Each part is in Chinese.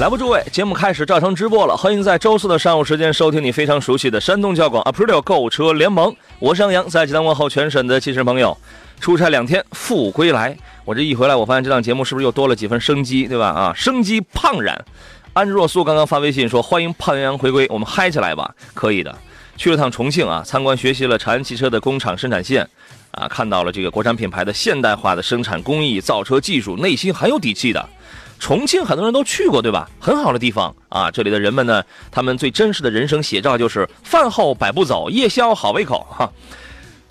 来吧，诸位，节目开始，照常直播了。欢迎在周四的上午时间收听你非常熟悉的山东交广 Aprilio 购车联盟，我是杨洋，在济南问候全省的亲身朋友。出差2天，赴归来，我这一回来，我发现这档节目是不是又多了几分生机，对吧？啊，生机盎然。安若素刚刚发微信说，欢迎胖杨回归，我们嗨起来吧，可以的。去了趟重庆啊，参观学习了长安汽车的工厂生产线。啊，看到了这个国产品牌的现代化的生产工艺、造车技术，内心很有底气的。重庆很多人都去过，对吧？很好的地方啊！这里的人们呢，他们最真实的人生写照就是饭后百步走，夜宵好胃口哈。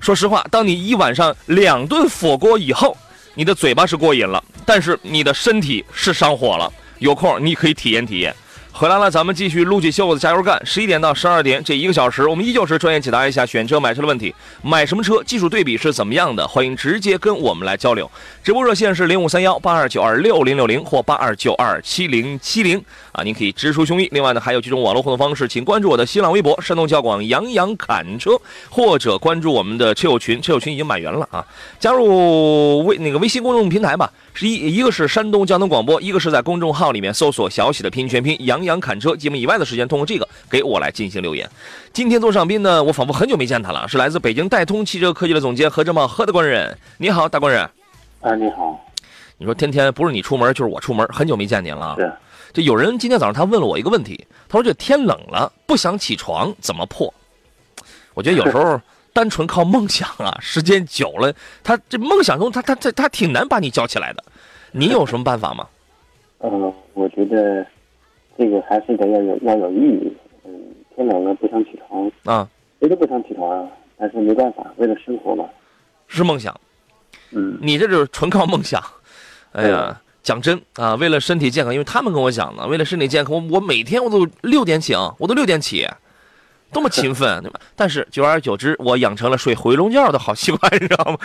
说实话，当你一晚上2顿火锅以后，你的嘴巴是过瘾了，但是你的身体是上火了。有空你可以体验体验。回来了，咱们继续撸起袖子加油干。11点到12点这1个小时，我们依旧是专业解答一下选车买车的问题，买什么车，技术对比是怎么样的，欢迎直接跟我们来交流。直播热线是053182926060或82927070啊，您可以直抒胸臆。另外呢，还有几种网络互动方式，请关注我的新浪微博山东交广杨洋侃车，或者关注我们的车友群，车友群已经满员了啊，加入微信公众平台吧，是一个是山东交通广播，一个是在公众号里面搜索小喜的拼音全拼杨洋侃车。节目以外的时间通过这个给我来进行留言。今天做上宾呢，我仿佛很久没见他了，是来自北京戴通汽车科技的总监何正茂，何大官人，你好。大官人啊，你好。你说天天不是你出门就是我出门，很久没见您了啊。这有人今天早上他问了我一个问题，他说这天冷了不想起床怎么破。我觉得有时候单纯靠梦想啊，时间久了，他这梦想中他挺难把你叫起来的。你有什么办法吗？我觉得这个还是得要有意义。天冷了不想起床啊，谁都不想起床啊，但是没办法，为了生活嘛，是梦想。你这就是纯靠梦想。哎呀，讲真啊，为了身体健康，因为他们跟我讲呢，为了身体健康，我每天我都6点起，多么勤奋，对吧？但是久而久之，我养成了睡回笼觉的好习惯，你知道吗？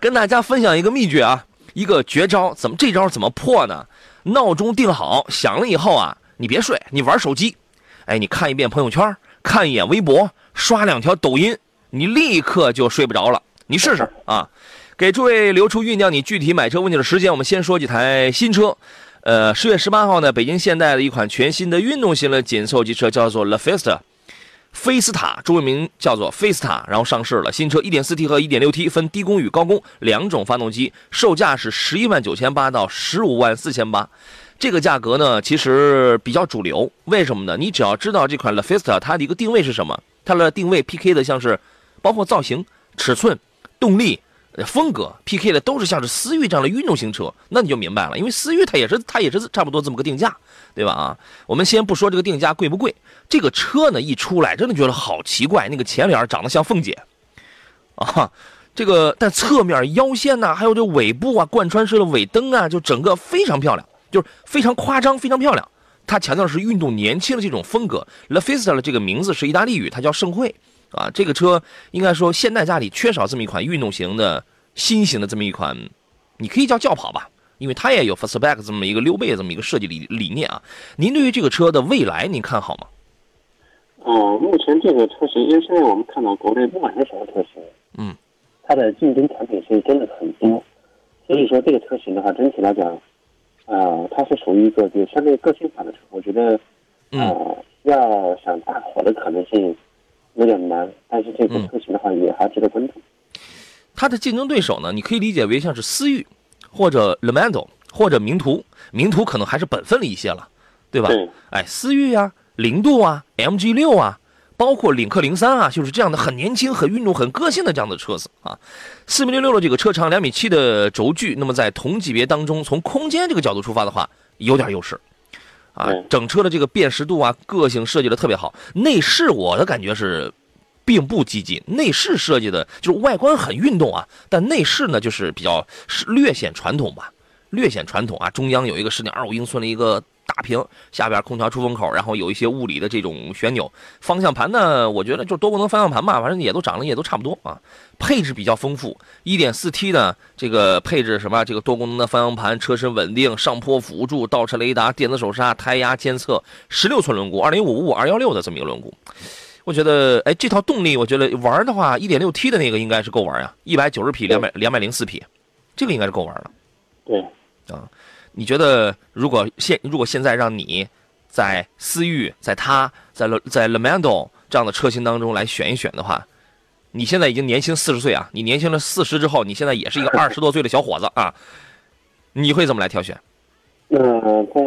跟大家分享一个秘诀啊，一个绝招，这招怎么破呢？闹钟定好响了以后啊，你别睡，你玩手机，哎，你看一遍朋友圈，看一眼微博，刷2条抖音，你立刻就睡不着了。你试试啊！给诸位留出酝酿你具体买车问题的时间。我们先说几台新车。10月18号呢，北京现代的一款全新的运动型的紧凑级车叫做 Lafesta。菲斯塔，中文名叫做菲斯塔，然后上市了。新车 1.4T 和 1.6T 分低功与高功2种发动机，售价是119800到154800。这个价格呢，其实比较主流。为什么呢？你只要知道这款 Lafesta 它的一个定位是什么，它的定位 PK 的像是包括造型、尺寸、动力、风格 PK 的都是像是思域这样的运动型车，那你就明白了，因为思域它也是差不多这么个定价，对吧？啊，我们先不说这个定价贵不贵，这个车呢一出来真的觉得好奇怪，那个前脸长得像凤姐啊，这个但侧面腰线呐，还有这尾部啊，贯穿式的尾灯啊，就整个非常漂亮，就是非常夸张，非常漂亮。它强调的是运动年轻的这种风格。Lafesta 的这个名字是意大利语，它叫盛会。啊，这个车应该说现代家里缺少这么一款运动型的新型的这么一款，你可以叫跑吧，因为它也有 fastback 这么一个溜背这么一个设计理念啊。您对于这个车的未来您看好吗？目前这个车型，因为现在我们看到国内不管是什么车型，它的竞争产品是真的很多，所以说这个车型的话，整体来讲，它是属于一个就相对个性化的车，我觉得，要想大火的可能性有点难，但是这个车型的话也还值得关注。它的竞争对手呢，你可以理解为像是思域，或者 Lamando， 或者名图。名图可能还是本分了一些了，对吧？对。哎，思域啊，零度啊 ，MG 6啊，包括领克03啊，就是这样的很年轻、很运动、很个性的这样的车子啊。4.6米的这个车长，2.7米的轴距，那么在同级别当中，从空间这个角度出发的话，有点优势。啊，整车的这个辨识度啊，个性设计的特别好。内饰我的感觉是并不激进，内饰设计的就是外观很运动啊，但内饰呢就是比较略显传统吧，略显传统啊。中央有一个 10.25 英寸的一个大屏，下边空调出风口，然后有一些物理的这种旋钮。方向盘呢，我觉得就多功能方向盘吧，反正也都长得也都差不多啊。配置比较丰富 ，1.4T 呢，这个配置什么？这个多功能的方向盘，车身稳定，上坡辅助，倒车雷达，电子手刹，胎压监测，16寸轮毂 ，2055/216 的这么一个轮毂。我觉得，哎，这套动力，我觉得玩的话 ，1.6T 的那个应该是够玩呀、啊，190匹，204匹，这个应该是够玩了。对，啊，你觉得如果现在让你在思域、在它、在 Lamando 这样的车型当中来选一选的话，你现在已经年轻40岁啊，你年轻了40之后，你现在也是一个20多岁的小伙子啊，你会怎么来挑选？在我肯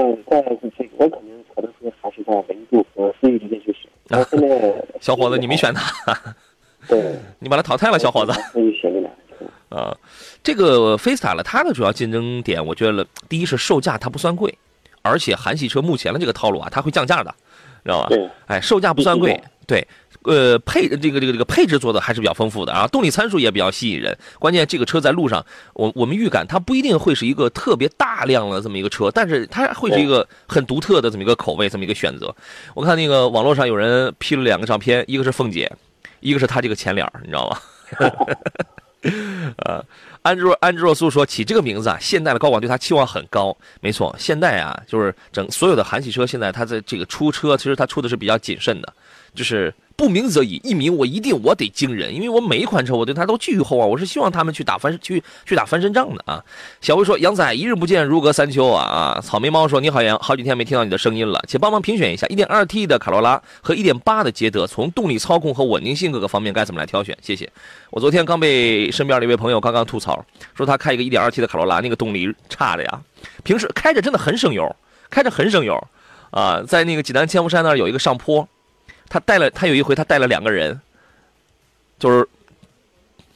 定考虑说还是在维度和思域之间去选。啊、小伙子，你没选他，对，你把他淘汰了，小伙子。啊，这个 Fista 了，它的主要竞争点，我觉得第一是售价它不算贵，而且韩系车目前的这个套路啊，它会降价的，知道吧？哎，售价不算贵，对，这个配置做的还是比较丰富的啊，动力参数也比较吸引人。关键这个车在路上，我们预感它不一定会是一个特别大量的这么一个车，但是它会是一个很独特的这么一个口味，这么一个选择。我看那个网络上有人 P 了两个照片，一个是凤姐，一个是她这个前脸，你知道吗？安卓苏说起这个名字啊，现代的高管对他期望很高。没错，现代啊，就是所有的韩系车，现在它在这个出车，其实它出的是比较谨慎的，就是不鸣则已，一鸣我得惊人，因为我每一款车我对它都寄予厚望，我是希望他们去打翻身仗的啊。小薇说，杨仔一日不见如隔三秋啊。草莓猫说，你好杨，好几天没听到你的声音了，请帮忙评选一下 1.2T 的卡罗拉和 1.8 的捷德，从动力操控和稳定性各个方面该怎么来挑选？谢谢。我昨天刚被身边的一位朋友刚吐槽，说他开一个 1.2T 的卡罗拉，那个动力差的呀，平时开着真的很省油，啊，在那个济南千佛山那儿有一个上坡，他有一回他带了2个人，就是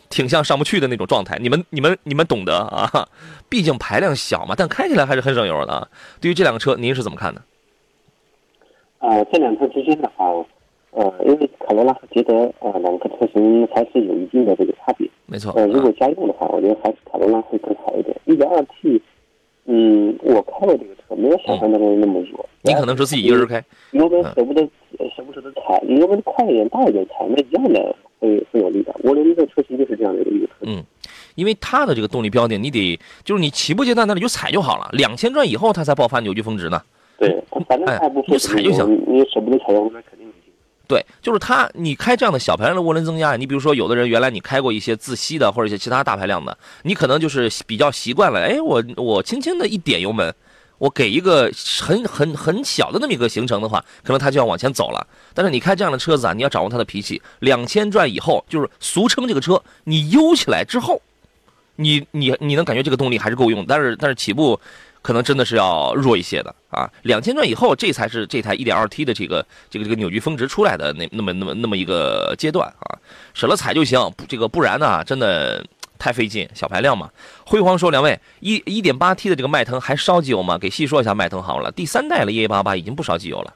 挺像上不去的那种状态，你们懂得啊，毕竟排量小嘛，但开起来还是很省油的。对于这两个车，您是怎么看的？这两车之间的话，因为卡罗拉和捷德两个车型还是有一定的这个差别。没错。如果家用的话，我觉得还是卡罗拉会更好一点。1.2T， 我开过这个车，没有想象当中那么弱。你可能是自己一个人开，油门舍不得踩，你油门快一点、大一点踩，那一样的会有力量。涡轮的车型就是这样的一个特点。因为它的这个动力标定，你得就是你起步阶段那里就踩就好了，2000转以后它才爆发扭矩峰值呢。对，反正大部分踩就行，你舍不得踩油门肯定。对，就是它，你开这样的小排量的涡轮增压，你比如说有的人原来你开过一些自吸的或者一些其他大排量的，你可能就是比较习惯了，哎，我轻轻的一点油门，我给一个很小的那么一个行程的话，可能它就要往前走了。但是你开这样的车子啊，你要掌握它的脾气，2000转以后，就是俗称这个车你悠起来之后，你能感觉这个动力还是够用，但是起步可能真的是要弱一些的啊，2000转以后，这才是这台 1.2T 的这个扭矩峰值出来的那么一个阶段啊，舍了踩就行，不然呢，真的太费劲，小排量嘛。辉煌说，两位 1.8T 的这个迈腾还烧机油吗？给细说一下迈腾好了，第3代了 ，EA88 已经不烧机油了。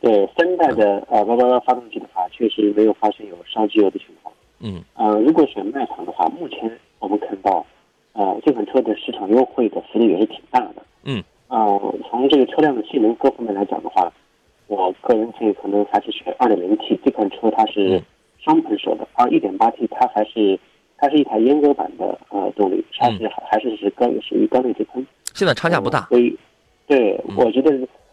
对，3代的888发动机的话，确实没有发生有烧机油的情况。如果选迈腾的话，目前我们看到。这款车的市场优惠的幅度也是挺大的。从这个车辆的性能各方面来讲的话，我个人建议可能还是选 2.0T 这款车，它是双喷射的，而 1.8T 它是一台阉割版的动力，它是还是属于缸内直喷。现在差价不大。所以，对，我觉得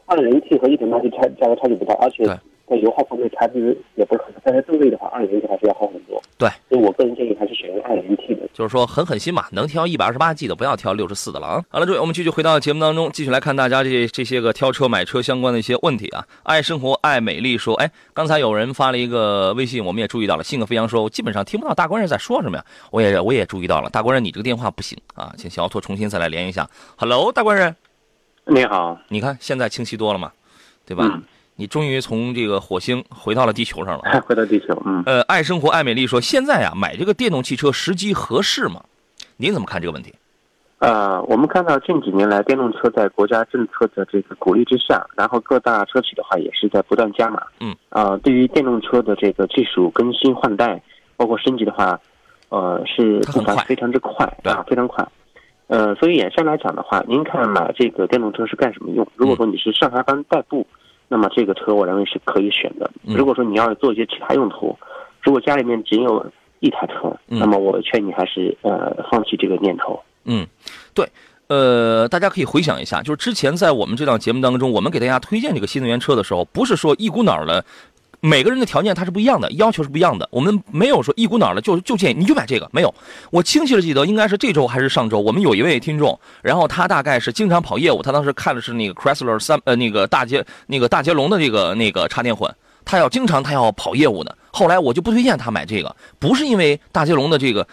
2.0T 和 1.8T 价格差距不大，而且在油耗方面差距也不是很大，但是动力的话 2.0T 还是要好很多。对，所以我个人建议还是选用 2.0T 的，就是说狠心嘛，能挑128G 的不要挑64的了啊。好了，诸位，我们继续回到节目当中，继续来看大家这些个挑车买车相关的一些问题啊。爱生活爱美丽说，哎，刚才有人发了一个微信，我们也注意到了。性格飞扬说，我基本上听不到大官人在说什么呀，我也注意到了，大官人你这个电话不行啊，请小奥拓重新再来连一下。Hello， 大官人，你好，你看现在清晰多了嘛，对吧？你终于从这个火星回到了地球上了，回到地球。爱生活爱美丽说，现在啊买这个电动汽车时机合适吗？您怎么看这个问题？我们看到近几年来电动车在国家政策的这个鼓励之下，然后各大车企的话也是在不断加码。对于电动车的这个技术更新换代，包括升级的话，是步伐非常之快啊，非常快。所以眼下来讲的话，您看买这个电动车是干什么用？如果说你是上下班代步，那么这个车我认为是可以选的。如果说你要做一些其他用途，如果家里面仅有一台车，那么我劝你还是放弃这个念头。对，大家可以回想一下，就是之前在我们这档节目当中，我们给大家推荐这个新能源车的时候，不是说一股脑的，每个人的条件它是不一样的，要求是不一样的，我们没有说一股脑的就建议你就买这个，没有。我清晰的记得，应该是这周还是上周，我们有一位听众，然后他大概是经常跑业务，他当时看的是那个 Chrysler 大捷龙的这个插电混。他要跑业务呢，后来我就不推荐他买这个，不是因为大捷龙的这个，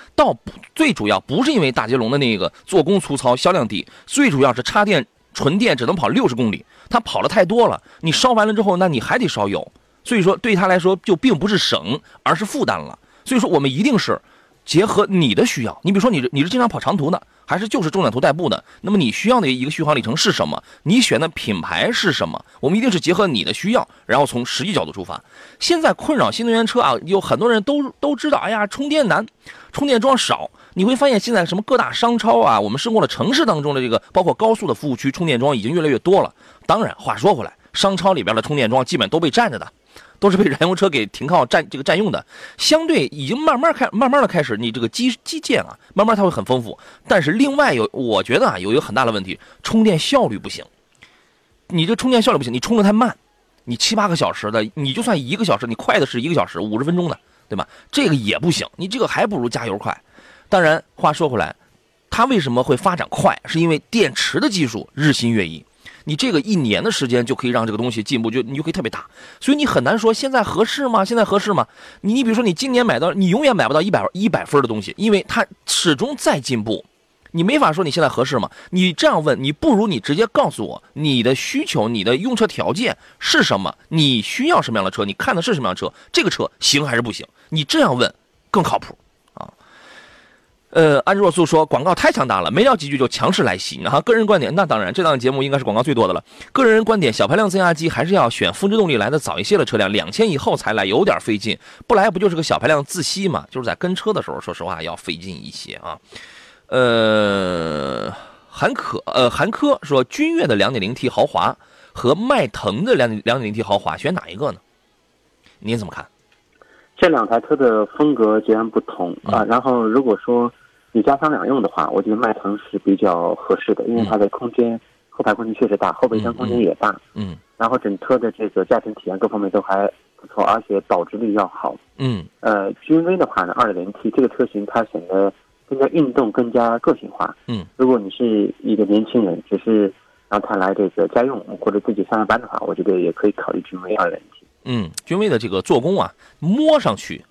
最主要不是因为大捷龙的那个做工粗糙、销量低，最主要是插电纯电只能跑60公里，他跑了太多了，你烧完了之后，那你还得烧油，所以说对他来说就并不是省，而是负担了。所以说我们一定是结合你的需要，你比如说你是经常跑长途的，还是就是中短途代步的，那么你需要的一个续航里程是什么？你选的品牌是什么？我们一定是结合你的需要，然后从实际角度出发。现在困扰新能源车啊，有很多人都知道，哎呀，充电难，充电桩少。你会发现现在什么各大商超啊，我们生活的城市当中的这个，包括高速的服务区，充电桩已经越来越多了。当然，话说回来，商超里边的充电桩基本都被占着的。都是被燃油车给停靠占用的，相对已经慢慢的开始，你这个基建啊，慢慢它会很丰富。但是另外我觉得啊，有一个很大的问题，充电效率不行。你这充电效率不行，你充的太慢，你7-8个小时的，你就算1个小时，你快的是1个小时50分钟的，对吧？这个也不行，你这个还不如加油快。当然，话说回来，它为什么会发展快，是因为电池的技术日新月异。你这个1年的时间就可以让这个东西进步，你就可以特别大，所以你很难说现在合适吗？你比如说你今年买到，你永远买不到100分的东西，因为它始终在进步，你没法说你现在合适吗？你这样问，你不如你直接告诉我你的需求，你的用车条件是什么，你需要什么样的车，你看的是什么样的车，这个车行还是不行？你这样问更靠谱。安若素说广告太强大了，没聊几句就强势来袭。然后个人观点，那当然这档节目应该是广告最多的了。个人观点，小排量增压机还是要选峰值动力来的早一些的车辆，2000以后才来有点费劲，不来不就是个小排量自吸嘛？就是在跟车的时候，说实话要费劲一些啊。韩科说君越的 2.0T 豪华和迈腾的 2.0T 豪华选哪一个呢？您怎么看？这两台车的风格截然不同啊，然后如果说你家商两用的话，我觉得迈腾是比较合适的，因为它的空间，后排空间确实大，后备箱空间也大，然后整车的这个驾乘体验各方面都还不错，而且保值率要好，君威的话呢，2.0T 这个车型它显得更加运动，更加个性化，如果你是一个年轻人，只是让他来这个家用或者自己上下班的话，我觉得也可以考虑君威2.0T。君威的这个做工啊，摸上去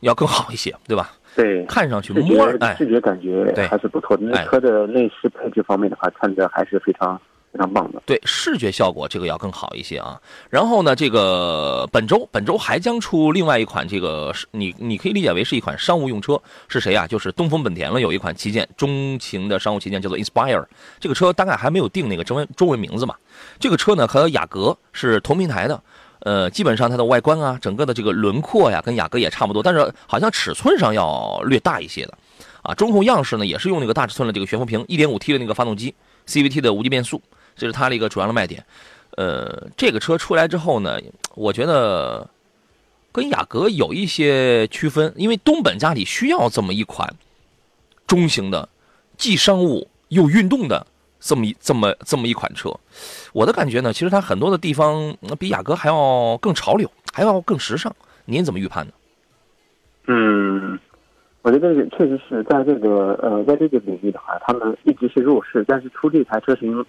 要更好一些，对吧？对，看上去摸，视觉感觉还是不错的。那车的内饰配置方面的话，看着还是非常非常棒的。对，视觉效果这个要更好一些啊。然后呢，这个本周还将出另外一款，这个你可以理解为是一款商务用车，是谁啊？就是东风本田了，有一款旗舰中型的商务旗舰叫做 INSPIRE， 这个车大概还没有定那个中文名字嘛。这个车呢和雅阁是同平台的。基本上它的外观啊，整个的这个轮廓呀，跟雅阁也差不多，但是好像尺寸上要略大一些的，啊，中控样式呢也是用那个大尺寸的这个悬浮屏， 1.5T 的那个发动机 ，CVT 的5级变速，这是它的一个主要的卖点。这个车出来之后呢，我觉得跟雅阁有一些区分，因为东本家里需要这么一款中型的，既商务又运动的。这么一款车，我的感觉呢，其实它很多的地方比雅阁还要更潮流，还要更时尚。您怎么预判呢？我觉得确实是在这个在这个领域的话，他们一直是弱势，但是出这台车型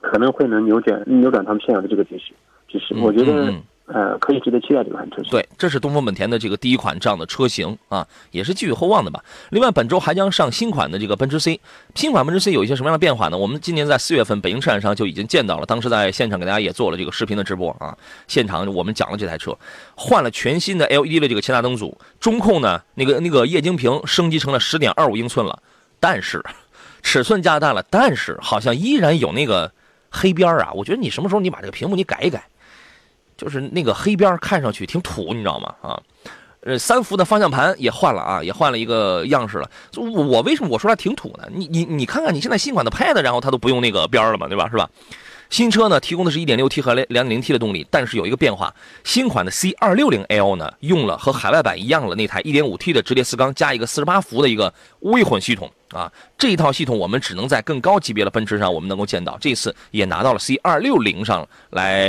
可能会能扭转他们现有的这个局势。我觉得可以值得期待这款车型。对，这是东风本田的这个第一款这样的车型啊，也是寄予厚望的吧。另外，本周还将上新款的这个奔驰 C， 新款奔驰 C 有一些什么样的变化呢？我们今年在4月份北京车展上就已经见到了，当时在现场给大家也做了这个视频的直播啊，现场我们讲了这台车，换了全新的 LED 的这个前大灯组，中控呢那个液晶屏升级成了10.25英寸了，但是尺寸加大了，但是好像依然有那个黑边啊。我觉得你什么时候你把这个屏幕你改一改，就是那个黑边看上去挺土，你知道吗？啊，三幅的方向盘也换了啊，也换了一个样式了。我为什么我说它挺土呢？你看看你现在新款的 Pad， 然后它都不用那个边了嘛，对吧？是吧？新车呢提供的是 1.6T 和 2.0T 的动力，但是有一个变化，新款的 C260L 呢用了和海外版一样了那台 1.5T 的直列四缸加一个48伏的一个微混系统啊，这一套系统我们只能在更高级别的奔驰上我们能够见到，这次也拿到了 C260 上来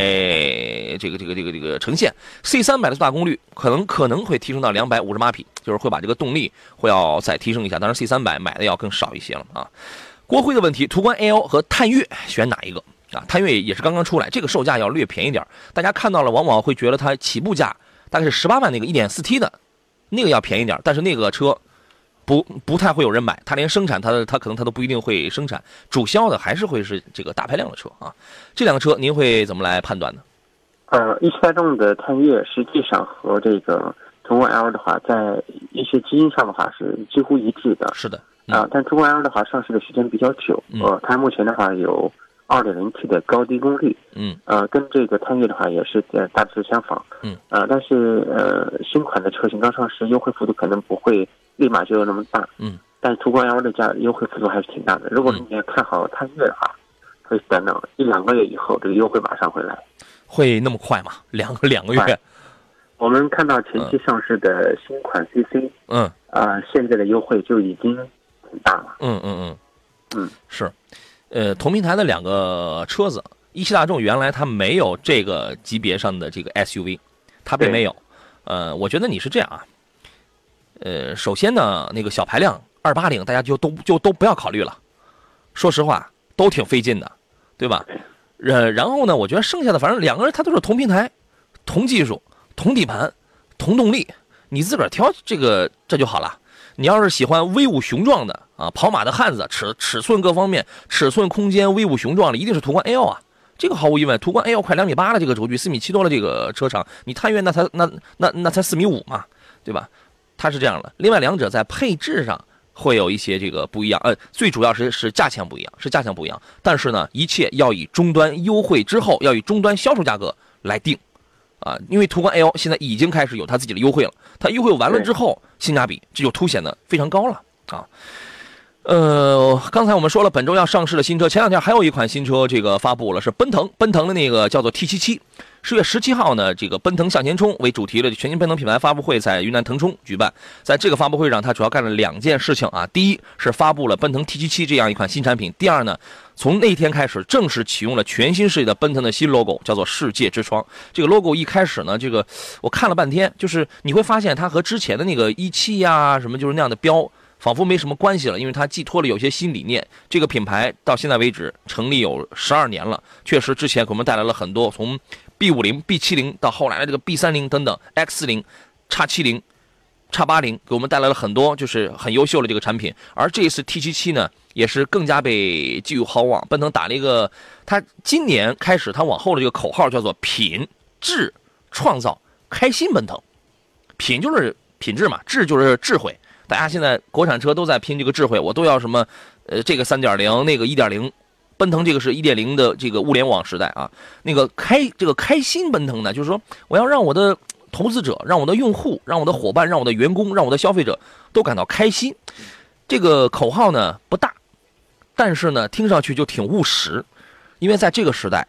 这个呈现。 C300 的最大功率可能会提升到250马匹，就是会把这个动力会要再提升一下，当然 C300 买的要更少一些了啊。国徽的问题，途观 L 和探岳选哪一个啊？探岳也是刚刚出来，这个售价要略便宜点，大家看到了往往会觉得它起步价大概是18万，那个 1.4T 的那个要便宜点，但是那个车不太会有人买，它连生产它可能它都不一定会生产，主销的还是会是这个大排量的车啊。这两个车您会怎么来判断呢？1.4T的探岳实际上和这个途观 L 的话在一些基因上的话是几乎一致的，是的啊，但途观 L 的话上市的时间比较久，它目前的话有2.0T 的高低功率，跟这个探岳的话也是大致相仿，但是新款的车型刚上市，优惠幅度可能不会立马就有那么大，但是途观 L 的价优惠幅度还是挺大的。如果你看好探岳的话，可以等等1-2个月以后，这个优惠马上会来。会那么快吗？两个月？我们看到前期上市的新款 CC，现在的优惠就已经很大了。是。同平台的两个车子，一汽大众原来它没有这个级别上的这个 SUV， 它并没有。我觉得你是这样啊，首先呢，那个小排量280，大家就都不要考虑了，说实话都挺费劲的，对吧？然后呢，我觉得剩下的反正两个人它都是同平台、同技术、同底盘、同动力，你自个儿挑这个这就好了。你要是喜欢威武雄壮的啊，跑马的汉子，尺寸各方面，尺寸空间威武雄壮的，一定是途观 L 啊，这个毫无疑问。途观 L 快2.8米了，这个轴距4.7米多了，这个车长，你探岳那才4.5米嘛，对吧？它是这样的。另外两者在配置上会有一些这个不一样，最主要是价钱不一样，但是呢，一切要以终端优惠之后，要以终端销售价格来定。啊，因为途观 L 现在已经开始有它自己的优惠了，它优惠完了之后，性价比这就凸显的非常高了啊。刚才我们说了，本周要上市的新车，前两天还有一款新车这个发布了，是奔腾的那个叫做 T77。10月17号呢，这个奔腾向前冲为主题的全新奔腾品牌发布会在云南腾冲举办。在这个发布会上，它主要干了两件事情啊，第一是发布了奔腾 T77 这样一款新产品，第二呢，从那天开始正式启用了全新设计的奔腾的新 logo， 叫做世界之窗。这个 logo 一开始呢，这个我看了半天，就是你会发现它和之前的那个17啊什么就是那样的标仿佛没什么关系了，因为它寄托了有些新理念。这个品牌到现在为止成立有12年了，确实之前给我们带来了很多，从 B50、B70 到后来的这个 B30 等等 X40、X70、X80， 给我们带来了很多就是很优秀的这个产品。而这一次 T77 呢，也是更加被寄予厚望。奔腾打了一个，它今年开始它往后的这个口号叫做品质创造开心奔腾，品就是品质嘛，智就是智慧。大家现在国产车都在拼这个智慧，我都要什么，这个 3.0， 那个 1.0， 奔腾这个是 1.0 的这个物联网时代啊。那个开心奔腾呢，就是说我要让我的投资者、让我的用户、让我的伙伴、让我的员工、让我的消费者都感到开心。这个口号呢不大，但是呢听上去就挺务实，因为在这个时代，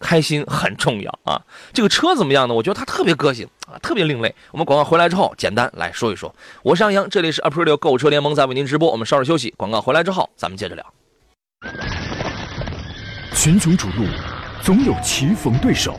开心很重要啊。这个车怎么样呢？我觉得它特别个性啊，特别另类。我们广告回来之后简单来说一说。我是杨洋，这里是 Aprilio 购车联盟在为您直播，我们稍事休息，广告回来之后咱们接着聊。群雄逐鹿，总有棋逢对手，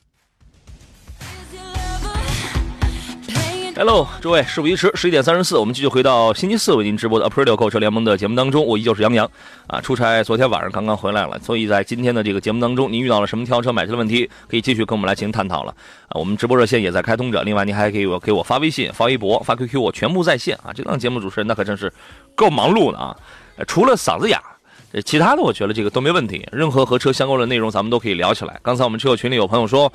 Hello， 诸位，事不宜迟，11:34，我们继续回到星期四为您直播的 Aprilio 购车联盟的节目当中，我依旧是杨洋啊，出差昨天晚上刚刚回来了，所以在今天的这个节目当中，您遇到了什么挑车买车的问题，可以继续跟我们来进行探讨了啊。我们直播热线也在开通着，另外您还可以给我发微信、发微博、发 QQ， 我全部在线啊。这档节目主持人那可真是够忙碌的啊，除了嗓子哑。其他的我觉得这个都没问题，任何和车相关的内容咱们都可以聊起来。刚才我们车友群里有朋友说，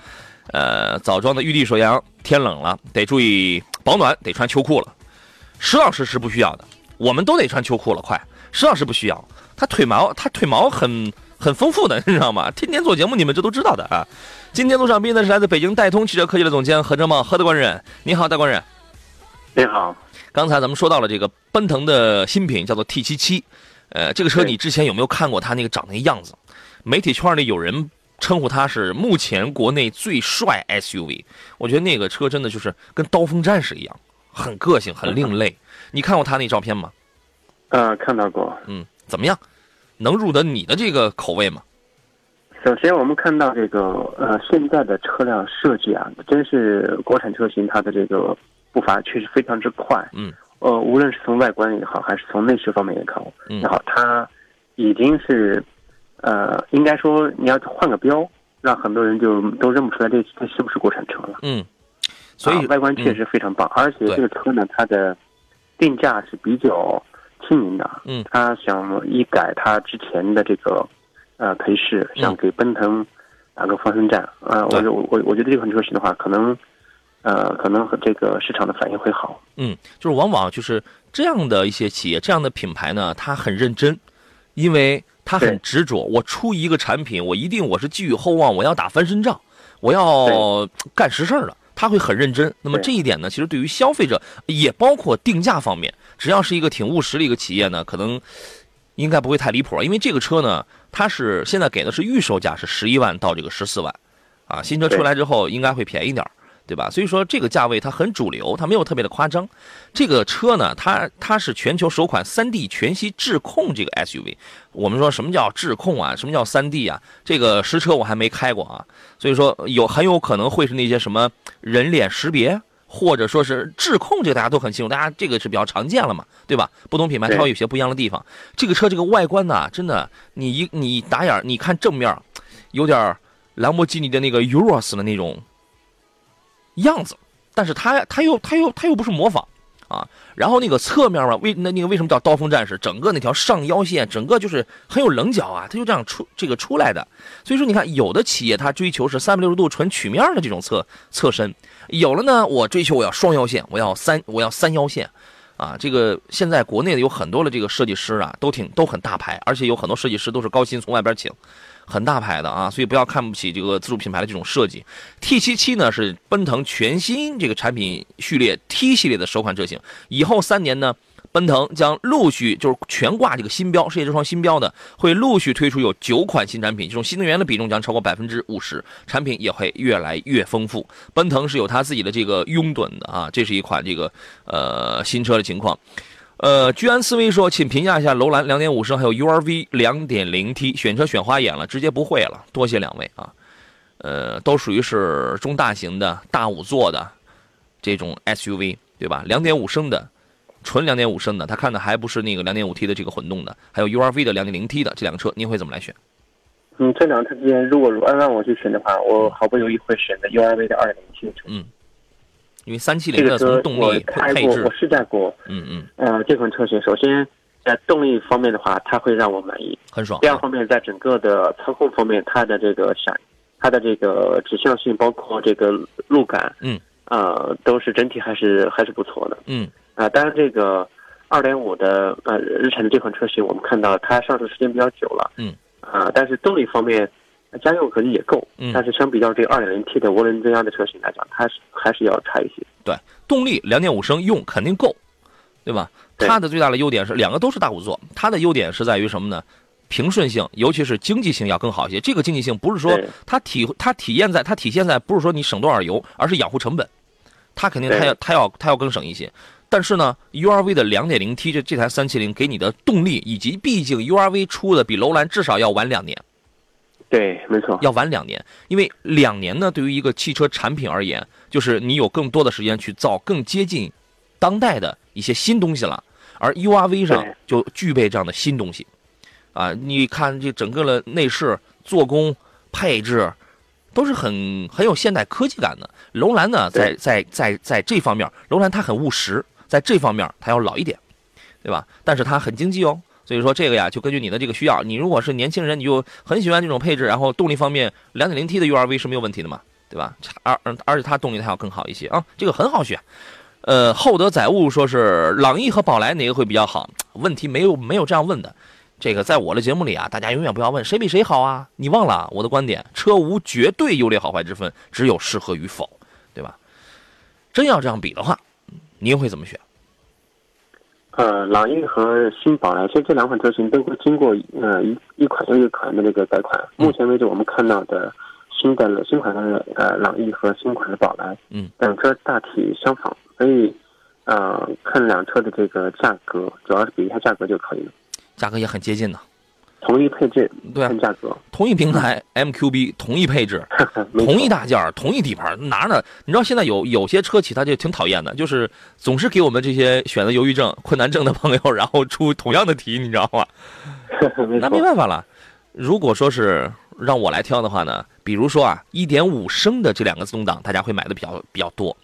枣庄的玉帝首阳天冷了，得注意保暖，得穿秋裤了。石老师是不需要的，我们都得穿秋裤了。快，石老师不需要，他腿毛很丰富的，你知道吗？天天做节目，你们这都知道的啊。今天路上宾呢是来自北京戴通汽车科技的总监何正茂，何大官人，你好，大官人。你好。刚才咱们说到了这个奔腾的新品叫做 T77。这个车你之前有没有看过它那个长那个样子？媒体圈里有人称呼它是目前国内最帅 SUV， 我觉得那个车真的就是跟刀锋战士一样，很个性，很另类。你看过它那照片吗？看到过。嗯，怎么样？能入得你的这个口味吗？首先我们看到这个现在的车辆设计啊，真是国产车型它的这个步伐确实非常之快。嗯。无论是从外观也好，还是从内饰方面也好，然后它已经是，应该说你要换个标，让很多人就都认不出来这是不是国产车了。嗯，所以外观确实非常棒，而且这个车呢，它的定价是比较亲民的。嗯，它想一改它之前的这个培饰，想给奔腾打个翻身战。我觉得这款车型的话，可能和这个市场的反应会好。嗯，就是往往就是这样的一些企业，这样的品牌呢，它很认真，因为它很执着。我出一个产品，我是寄予厚望，我要打翻身仗，我要干实事儿了。他会很认真。那么这一点呢，其实对于消费者，也包括定价方面，只要是一个挺务实的一个企业呢，可能应该不会太离谱。因为这个车呢，它是现在给的是预售价是11万到这个14万，啊，新车出来之后应该会便宜点。对吧？所以说这个价位它很主流，它没有特别的夸张。这个车呢，它是全球首款 3D 全息智控这个 SUV。我们说什么叫智控啊？什么叫 3D 啊？这个实车我还没开过啊，所以说很有可能会是那些什么人脸识别，或者说是智控，这个大家都很清楚，大家这个是比较常见了嘛，对吧？不同品牌它有一些不一样的地方。这个车这个外观呢，真的你打眼你看正面，有点兰博基尼的那个 Urus 的那种样子，但是它又不是模仿啊。然后那个侧面嘛，为什么叫刀锋战士？整个那条上腰线，整个就是很有棱角啊，它就这样出来的。所以说你看，有的企业它追求是360度纯曲面的这种侧身，有了呢，我追求我要双腰线，我要三腰线，啊，这个现在国内的有很多的这个设计师啊，都很大牌，而且有很多设计师都是高薪从外边请。很大牌的啊，所以不要看不起这个自主品牌的这种设计。T77 呢是奔腾全新这个产品序列 T 系列的首款车型，以后3年呢，奔腾将陆续就是全挂这个新标，世界之窗新标的会陆续推出有9款新产品，这种新能源的比重将超过 50%， 产品也会越来越丰富。奔腾是有他自己的这个拥趸的啊，这是一款这个新车的情况。居安思危说，请评价一下楼兰 2.5 升还有 URV 2.0T， 选车选花眼了，直接不会了，多谢两位啊。都属于是中大型的大五座的这种 SUV， 对吧？ 2.5 升的，纯 2.5 升的，他看的还不是那个 2.5T 的这个混动的，还有 URV 的 2.0T 的，这两个车您会怎么来选？嗯，这两个车之间，如果让我去选的话，我毫不犹豫会选择 URV 的 2.0T 的车。嗯。因为370的从动力配置，我试驾过，这款车型首先在动力方面的话，它会让我满意，很爽。第二方面，在整个的操控方面，它的这个指向性，包括这个路感，都是整体还是不错的，当然这个 2.5 的日产的这款车型，我们看到它上市时间比较久了，但是动力方面。家用可能也够，但是相比较这个 2.0T 的涡轮增压的车型来讲，它还是要差一些。对，动力 2.5 升用肯定够，对吧？它的最大的优点是两个都是大五座，它的优点是在于什么呢？平顺性，尤其是经济性要更好一些。这个经济性不是说它体现在不是说你省多少油，而是养护成本，它肯定它要更省一些。但是呢 ，URV 的 2.0T 这台370给你的动力，以及毕竟 URV 出的比楼兰至少要晚2年。对，没错，要晚2年，因为2年呢，对于一个汽车产品而言，就是你有更多的时间去造更接近当代的一些新东西了，而 URV 上就具备这样的新东西，啊，你看这整个的内饰、做工、配置，都是很有现代科技感的。楼兰呢，在这方面，楼兰它很务实，在这方面它要老一点，对吧？但是它很经济哦。所以说这个呀，就根据你的这个需要，你如果是年轻人，你就很喜欢这种配置，然后动力方面 2.0T 的 URV 是没有问题的嘛，对吧？而且它动力还要更好一些啊，这个很好选。厚德载物说是朗逸和宝来哪个会比较好？问题没有这样问的。这个在我的节目里啊，大家永远不要问谁比谁好啊，你忘了我的观点，车无绝对优劣好坏之分，只有适合与否，对吧？真要这样比的话，您会怎么选？朗逸和新宝来，其实这两款车型都会经过一款又一款的这个改款。目前为止，我们看到的新款的朗逸和新款的宝来，两车大体相仿，所以看两车的这个价格，主要是比一下价格就可以了。价格也很接近呢，同一配置，对啊，价格同一平台 ，MQB 同一配置，同一大件儿，同一底盘，拿着你知道现在有些车企它就挺讨厌的，就是总是给我们这些选择犹豫症、困难症的朋友，然后出同样的题，你知道吗？那没办法了。如果说是让我来挑的话呢，比如说啊，1.5升的这两个自动挡，大家会买的比较多，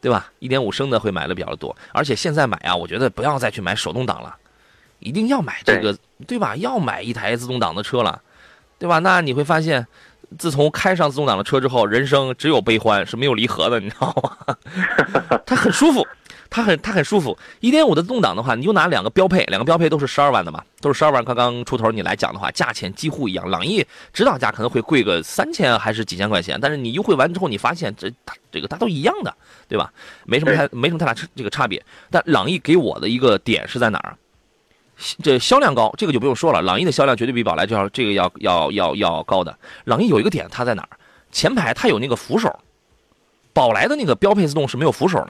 对吧？1.5升的会买的比较多，而且现在买啊，我觉得不要再去买手动挡了。一定要买这个，对吧？要买一台自动挡的车了，对吧？那你会发现，自从开上自动挡的车之后，人生只有悲欢，是没有离合的，你知道吗？它很舒服，它很舒服。1.5 的自动挡的话，你就拿两个标配，两个标配都是12万的嘛，都是12万刚出头。你来讲的话，价钱几乎一样。朗逸指导价可能会贵个3000还是几千块钱，但是你优惠完之后，你发现它都一样的，对吧？没什么太大这个差别。但朗逸给我的一个点是在哪儿？这销量高，这个就不用说了。朗逸的销量绝对比宝来这个要高的。朗逸有一个点，它在哪儿？前排它有那个扶手，宝来的那个标配自动是没有扶手的。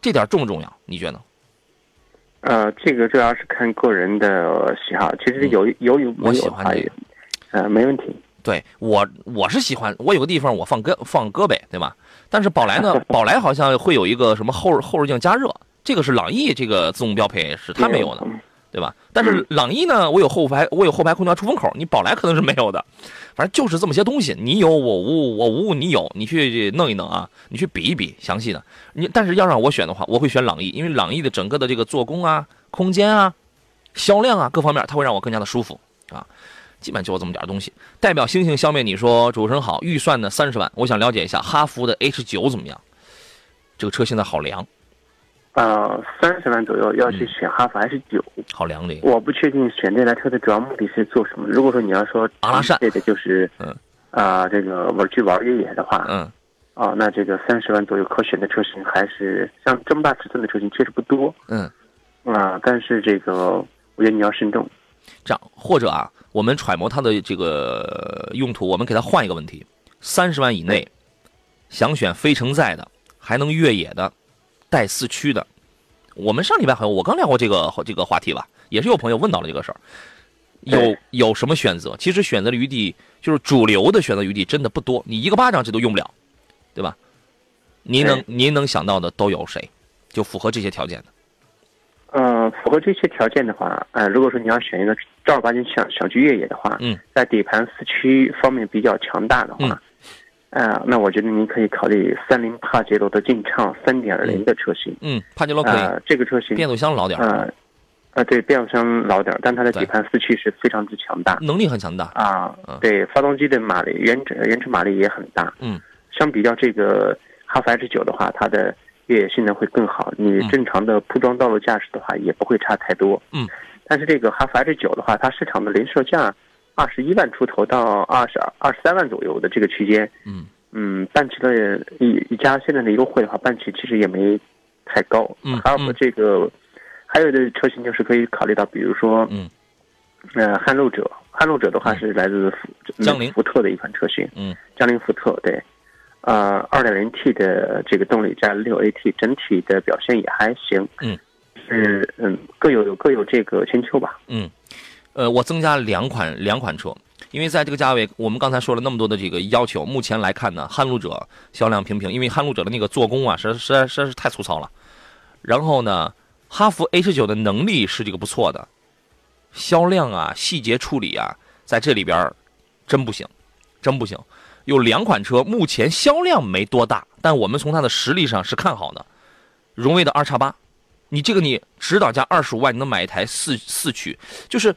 这点重不重要？你觉得？这个主要是看个人的喜好。其实有我喜欢这个，没问题。对我是喜欢，我有个地方我放胳膊，对吧？但是宝来呢，宝来好像会有一个什么后视镜加热，这个是朗逸这个自动标配是它没有的。对吧？但是朗逸呢，我有后排空调出风口，你宝来可能是没有的。反正就是这么些东西，你有我无，我无你有，你去弄一弄啊，你去比一比详细的。但是要让我选的话，我会选朗逸，因为朗逸的整个的这个做工啊、空间啊、销量啊各方面，它会让我更加的舒服啊。基本就这么点东西。代表星星消灭你说主持人好，预算呢30万，我想了解一下哈弗的 H9 怎么样？这个车现在好凉。30万左右要去选哈弗 H9，好凉的。我不确定选这台车的主要目的是做什么。如果说你要说阿拉善，对的，就是这个我去玩越野的话，那这个30万左右可选的车型还是像这么大尺寸的车型确实不多，但是这个我觉得你要慎重。这样或者啊，我们揣摩它的这个用途，我们给它换一个问题：30万以内，想选非承载的，还能越野的。带4驱的，我们上礼拜好像我刚聊过这个话题吧，也是有朋友问到了这个事儿，有什么选择？其实选择的余地就是主流的选择余地真的不多，你一个巴掌这都用不了，对吧？您能想到的都有谁？就符合这些条件的？符合这些条件的话，如果说你要选一个正儿八经想去越野的话，在底盘4驱方面比较强大的话。那我觉得您可以考虑30帕杰罗的劲畅 3.0 的车型。帕杰罗可以。这个车型变速箱老点儿。对，变速箱老点儿，但它的底盘4驱是非常之强大，能力很强大啊。对，发动机的马力原车马力也很大。相比较这个哈弗 H9 的话，它的越野性能会更好，你正常的铺装道路驾驶的话也不会差太多。但是这个哈弗 H9 的话，它市场的零售价21万出头到23万左右的这个区间，半旗的一家现在的优惠的话，半旗其实也没太高。还有的车型就是可以考虑到，比如说，撼路者的话是来自江铃福特的一款车型，江铃福特对，2.0T 的这个动力加6AT，整体的表现也还行，各有这个千秋吧，我增加两款车，因为在这个价位，我们刚才说了那么多的这个要求，目前来看呢，撼路者销量平平，因为撼路者的那个做工啊，实在是太粗糙了。然后呢，哈弗 H9 的能力是这个不错的，销量啊、细节处理啊，在这里边真不行，真不行。有两款车目前销量没多大，但我们从它的实力上是看好的。荣威的 2X8， 你指导价25万，你能买一台四驱，就是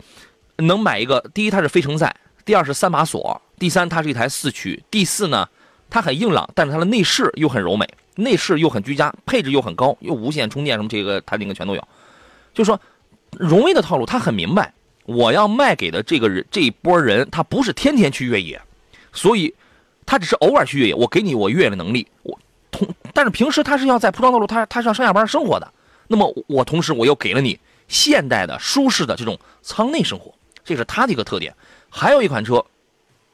能买一个。第一，它是非承载；第二是3把锁；第三，它是一台四驱；第四呢，它很硬朗，但是它的内饰又很柔美，内饰又很居家，配置又很高，又无线充电什么，这个它那个全都有。就是说，荣威的套路它很明白，我要卖给的这个人这一波人，他不是天天去越野，所以他只是偶尔去越野，我给你我越野的能力，但是平时他是要在铺装道路，他是要上下班生活的。那么我同时我又给了你现代的舒适的这种舱内生活，这是他的一个特点。还有一款车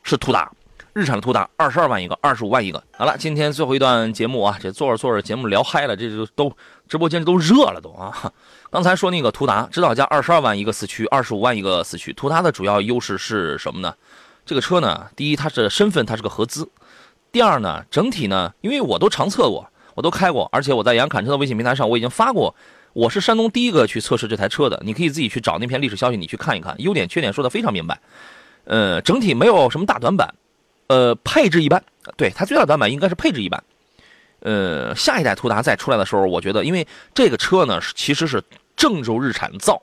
是途达，日产的途达，22万一个，25万一个。好了，今天最后一段节目啊，这做着节目聊嗨了，这就都直播间都热了都啊。刚才说那个途达指导价22万一个四驱，25万一个四驱。途达的主要优势是什么呢？这个车呢，第一它是身份，它是个合资。第二呢，整体呢，因为我都常测过，我都开过，而且我在杨侃车的微信平台上我已经发过，我是山东第一个去测试这台车的，你可以自己去找那篇历史消息，你去看一看，优点缺点说的非常明白。整体没有什么大短板，配置一般，对，它最大的短板应该是配置一般。下一代途达再出来的时候，我觉得因为这个车呢其实是郑州日产造。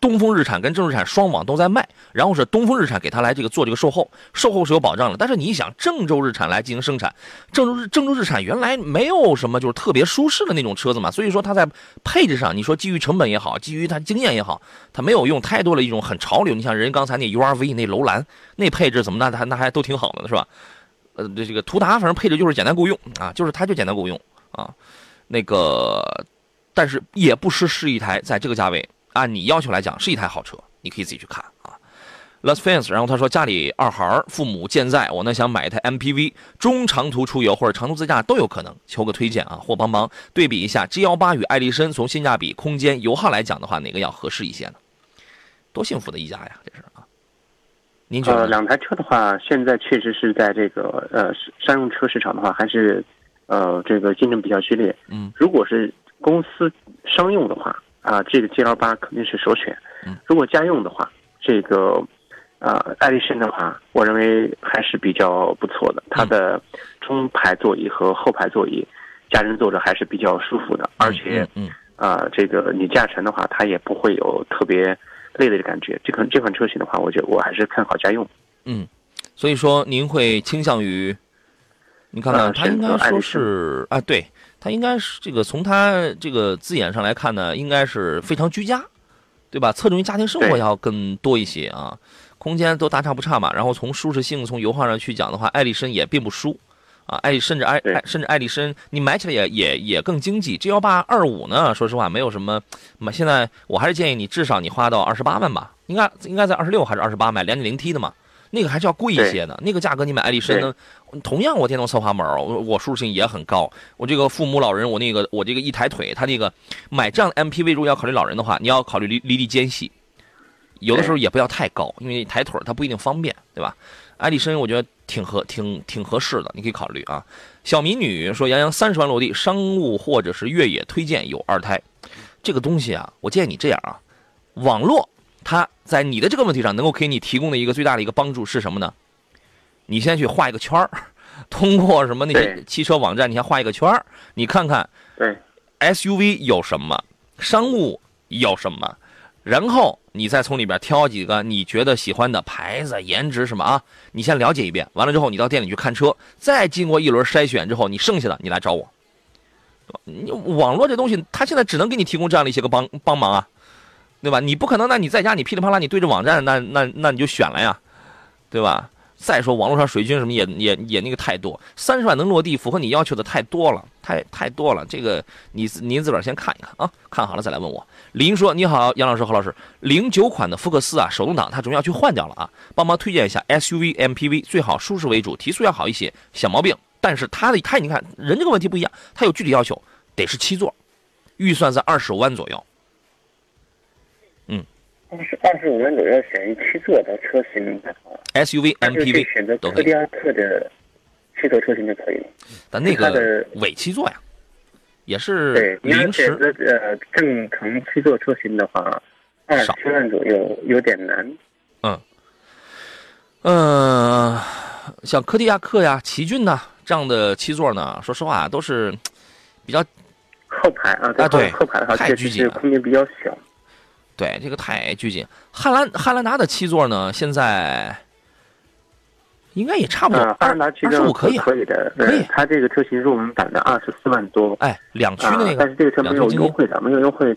东风日产跟郑州日产双网都在卖，然后是东风日产给他来这个做这个售后，售后是有保障的。但是你想，郑州日产来进行生产，郑州日产原来没有什么就是特别舒适的那种车子嘛，所以说它在配置上，你说基于成本也好，基于它经验也好，它没有用太多的一种很潮流。你像人刚才那 URV 那楼兰那配置怎么那还都挺好的是吧？这个途达反正配置就是简单够用啊，就是它就简单够用啊，那个但是也不失是一台在这个价位。按你要求来讲是一台好车，你可以自己去看啊。Lafesta， 然后他说家里二孩父母健在，我呢想买一台 MPV， 中长途出游或者长途自驾都有可能，求个推荐啊，或帮忙对比一下 G18 与艾力绅，从性价比、空间、油耗来讲的话，哪个要合适一些呢？多幸福的一家呀，这是啊。您觉得？两台车的话，现在确实是在这个商用车市场的话，还是这个竞争比较激烈。嗯，如果是公司商用的话。啊，这个 GL8 肯定是首选。如果家用的话，这个艾力绅的话，我认为还是比较不错的。它的中排座椅和后排座椅，家人坐着还是比较舒服的。而且，这个你驾乘的话，它也不会有特别累的感觉。这款车型的话，我觉得我还是看好家用。嗯，所以说您会倾向于，你看看，它应该说是啊，对。它应该是这个，从它这个字眼上来看呢，应该是非常居家，对吧？侧重于家庭生活要更多一些啊，空间都大差不差嘛。然后从舒适性、从油耗上去讲的话，艾力绅也并不输啊，艾力绅你买起来也更经济。G1825呢，说实话没有什么，现在我还是建议你至少你花到28万吧，应该在26还是28买 2.0T 的嘛。那个还是要贵一些的，那个价格你买艾力绅呢，同样我电动侧滑门，我舒适性也很高。我这个父母老人，我这个一抬腿，他那个买这样的 MPV， 如果要考虑老人的话，你要考虑离地间隙，有的时候也不要太高，因为抬腿它不一定方便，对吧？艾力绅我觉得挺合适的，你可以考虑啊。小民女说，杨洋30万落地，商务或者是越野推荐有二胎，这个东西啊，我建议你这样啊，网络。他在你的这个问题上能够给你提供的一个最大的一个帮助是什么呢？你先去画一个圈儿，通过什么那些汽车网站，你先画一个圈儿，你看看，对 ，SUV 有什么，商务有什么，然后你再从里边挑几个你觉得喜欢的牌子、颜值什么啊，你先了解一遍，完了之后你到店里去看车，再经过一轮筛选之后，你剩下的你来找我。你网络这东西，它现在只能给你提供这样的一些个帮忙啊。对吧？你不可能，那你在家你噼里啪啦，你对着网站，那你就选了呀，对吧？再说网络上水军什么也那个太多，30万能落地符合你要求的太多了，太多了。这个您自个儿先看一看啊，看好了再来问我。林说：“你好，杨老师、何老师，09款的福克斯啊，手动挡它准备要去换掉了啊，帮忙推荐一下 SUV、MPV， 最好舒适为主，提速要好一些，小毛病。但是它你看人这个问题不一样，它有具体要求，得是7座，预算在25万左右。” 25人左右选七座的车型 ，SUV、MPV 选择柯迪亚克的七座车型就可以了。但那个伪七座呀，也是对，你要选择正常七座车型的话，27万左右有点难。像柯迪亚克呀、奇骏呐这样的七座呢，说实话都是比较后排啊，对，后排的话太拘谨了，空间比较小。对，这个太拘谨。汉兰达的七座呢，现在应该也差不多。汉兰达七座可以的，可以。它这个车型入门版的24万多。哎，两驱那个。但是这个车没有优惠的，没有优惠，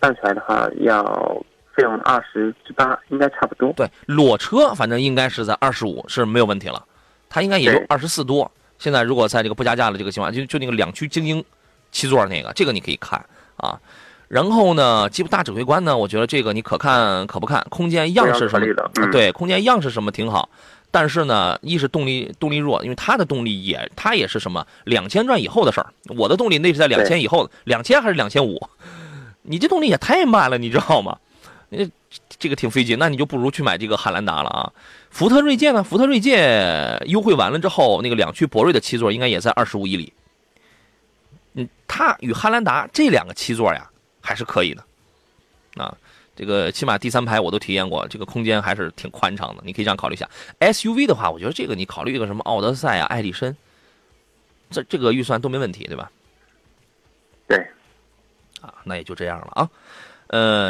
办起来的话要。费用20至8应该差不多。对，裸车反正应该是在25是没有问题了，它应该也就24多。现在如果在这个不加价的这个情况，就那个两驱精英七座那个，这个你可以看啊。然后呢，吉普大指挥官呢，我觉得这个你可看可不看，空间样式什么，对，空间样式什么挺好。但是呢，一是动力弱，因为它的动力它也是什么2000转以后的事儿。我的动力那是在2000以后的，2000还是2500？你这动力也太慢了，你知道吗？这个挺费劲，那你就不如去买这个汉兰达了啊。福特锐界呢？福特锐界优惠完了之后，那个两驱博瑞的七座应该也在25以里。它与汉兰达这两个七座呀，还是可以的。啊，这个起码第三排我都体验过，这个空间还是挺宽敞的，你可以这样考虑一下。SUV 的话，我觉得这个你考虑一个什么奥德赛啊、艾力绅，这个预算都没问题，对吧？对。啊，那也就这样了啊。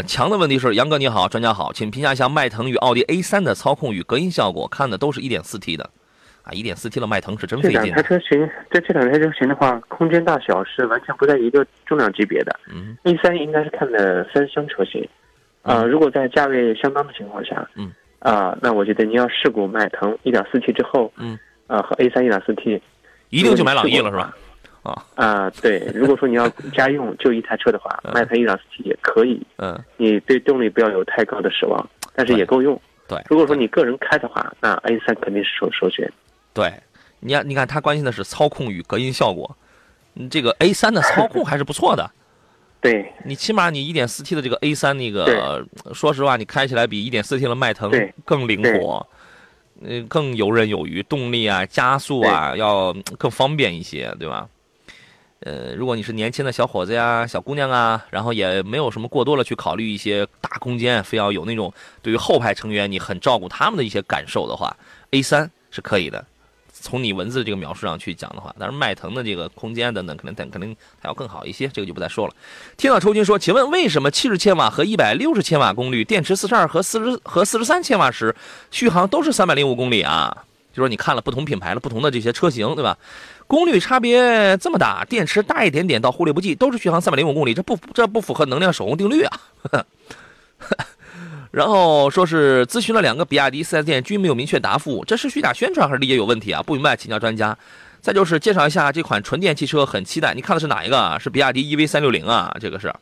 强的问题是，杨哥你好，专家好，请评价一下迈腾与奥迪 A3 的操控与隔音效果，看的都是 1.4T 的啊， 1.4T 的迈腾是真费劲。这两台车型的话，空间大小是完全不在一个重量级别的。A3 应该是看的三厢车型啊，如果在价位相当的情况下，那我觉得你要试过迈腾 1.4T 之后，和 A3 1.4T 一定就买朗逸了，是吧？对，如果说你要家用就一台车的话，迈腾 1.4T 也可以。你对动力不要有太高的奢望，但是也够用。对，如果说你个人开的话，那 A3 肯定是首选。对，你看它关心的是操控与隔音效果，这个 A3 的操控还是不错的。对，你起码你 1.4T 的这个 A3 那个，说实话，你开起来比 1.4T 的迈腾更灵活。更游刃有余，动力啊、加速啊要更方便一些，对吧？如果你是年轻的小伙子呀、小姑娘啊，然后也没有什么过多的去考虑一些大空间，非要有那种对于后排成员你很照顾他们的一些感受的话 ，A3 是可以的。从你文字这个描述上去讲的话，但是迈腾的这个空间等等，肯定还要更好一些，这个就不再说了。听到抽筋说，请问为什么70千瓦和160千瓦功率，电池42和43千瓦时续航都是305公里啊？就说你看了不同品牌的不同的这些车型，对吧？功率差别这么大，电池大一点点到忽略不计，都是续航305公里，这不符合能量守恒定律啊！然后说是咨询了2个比亚迪 4S 店，均没有明确答复，这是虚假宣传还是理解有问题啊？不明白，请教专家。再就是介绍一下这款纯电汽车，很期待。你看的是哪一个啊？是比亚迪 EV360 啊？这个是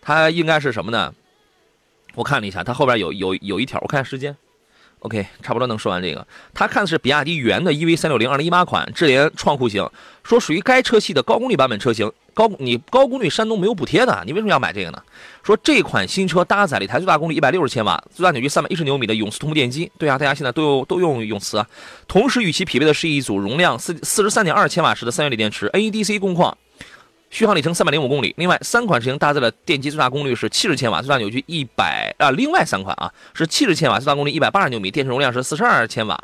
它应该是什么呢？我看了一下，它后边有一条，我看时间。OK， 差不多能说完这个。他看的是比亚迪元的 EV360 2018款智联创酷型，说属于该车系的高功率版本车型。高功率山东没有补贴的，你为什么要买这个呢？说这款新车搭载了一台最大功率160千瓦、最大扭矩310牛米的永磁同步电机。对啊，大家现在都用永磁啊。同时与其匹配的是一组容量 43.2千瓦时的3元锂电池 ，NEDC 工况，续航里程305公里。另外3款车型搭载的电机最大功率是70千瓦，最大扭矩另外3款啊是70千瓦，最大功率180牛米，电池容量是42千瓦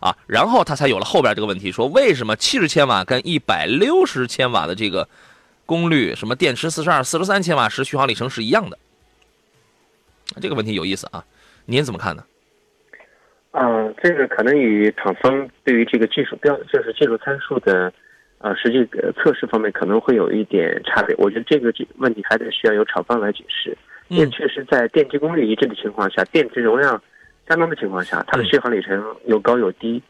啊。然后他才有了后边这个问题，说为什么70千瓦跟160千瓦的这个功率，什么电池43千瓦时续航里程是一样的？这个问题有意思啊，您怎么看呢？这个可能与厂商对于这个技术技术参数的实际测试方面可能会有一点差别，我觉得这个问题还得需要由厂方来解释。因为确实在电机功率一致的情况下，电池容量相当的情况下，它的续航里程有高有低，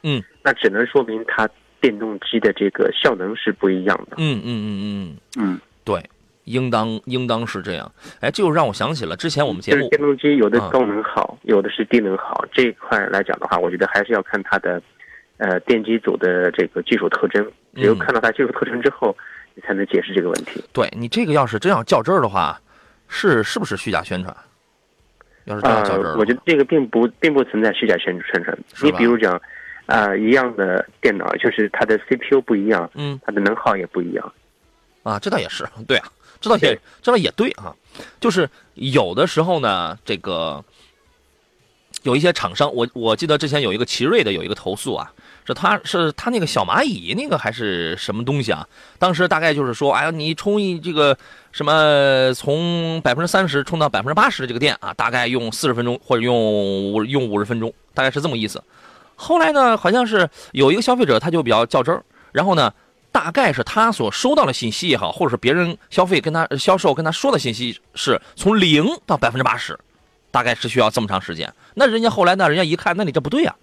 那只能说明它电动机的这个效能是不一样的。对，应当是这样。哎，这就让我想起了之前我们节目，电动机有的高能好，有的是低能好，这一块来讲的话，我觉得还是要看它的电机组的这个技术特征，只有看到它技术特征之后，你才能解释这个问题。对，你这个要是真要较真儿的话，是不是虚假宣传？要是这样较真儿，我觉得这个并不存在虚假宣传。你比如讲，一样的电脑，就是它的 CPU 不一样，嗯，它的能耗也不一样。啊，这倒也是，对啊，这倒也对啊。就是有的时候呢，这个有一些厂商，我记得之前有一个奇瑞的有一个投诉啊，是他那个小蚂蚁那个还是什么东西啊？当时大概就是说，哎呀，你充一这个什么从30%充到80%的这个电啊，大概用40分钟或者用50分钟，大概是这么意思。后来呢，好像是有一个消费者他就比较较真儿，然后呢，大概是他所收到的信息也好，或者是别人销售跟他说的信息是从0%到80%，大概是需要这么长时间。那人家后来呢，人家一看，那你这不对啊，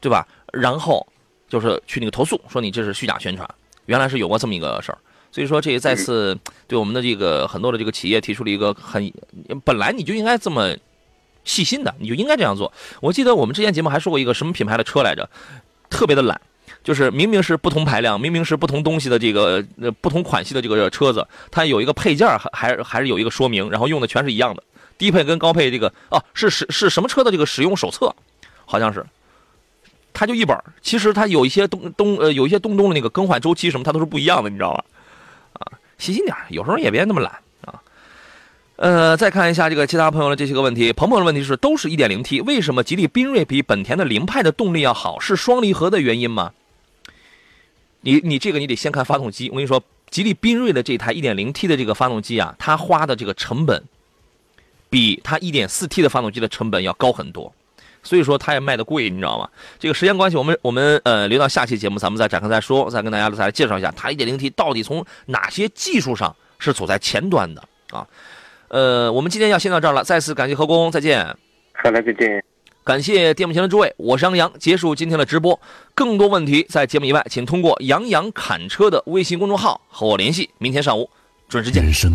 对吧？然后就是去那个投诉，说你这是虚假宣传。原来是有过这么一个事儿，所以说这再次对我们的这个很多的这个企业提出了一个本来你就应该这么细心的，你就应该这样做。我记得我们之前节目还说过一个什么品牌的车来着，特别的懒，就是明明是不同排量，明明是不同东西的这个不同款系的这个车子，它有一个配件还是有一个说明，然后用的全是一样的，低配跟高配这个是什么车的这个使用手册，好像是。它就一本，其实它有一些东的那个更换周期什么，它都是不一样的，你知道吧？啊，细心点，有时候也别那么懒啊。再看一下这个其他朋友的这些个问题。鹏鹏的问题是，都是 1.0T， 为什么吉利缤瑞比本田的凌派的动力要好？是双离合的原因吗？你这个你得先看发动机。我跟你说，吉利缤瑞的这台 1.0T 的这个发动机啊，它花的这个成本比它 1.4T 的发动机的成本要高很多。所以说它也卖的贵，你知道吗？这个时间关系，我们留到下期节目，咱们再展开再说，再跟大家来介绍一下它 1.0T 到底从哪些技术上是走在前端的啊。我们今天要先到这儿了，再次感谢何工，再见。好了，再见。感谢电幕前的诸位，我是杨洋，结束今天的直播。更多问题在节目以外，请通过“杨洋侃车”的微信公众号和我联系。明天上午准时见。人生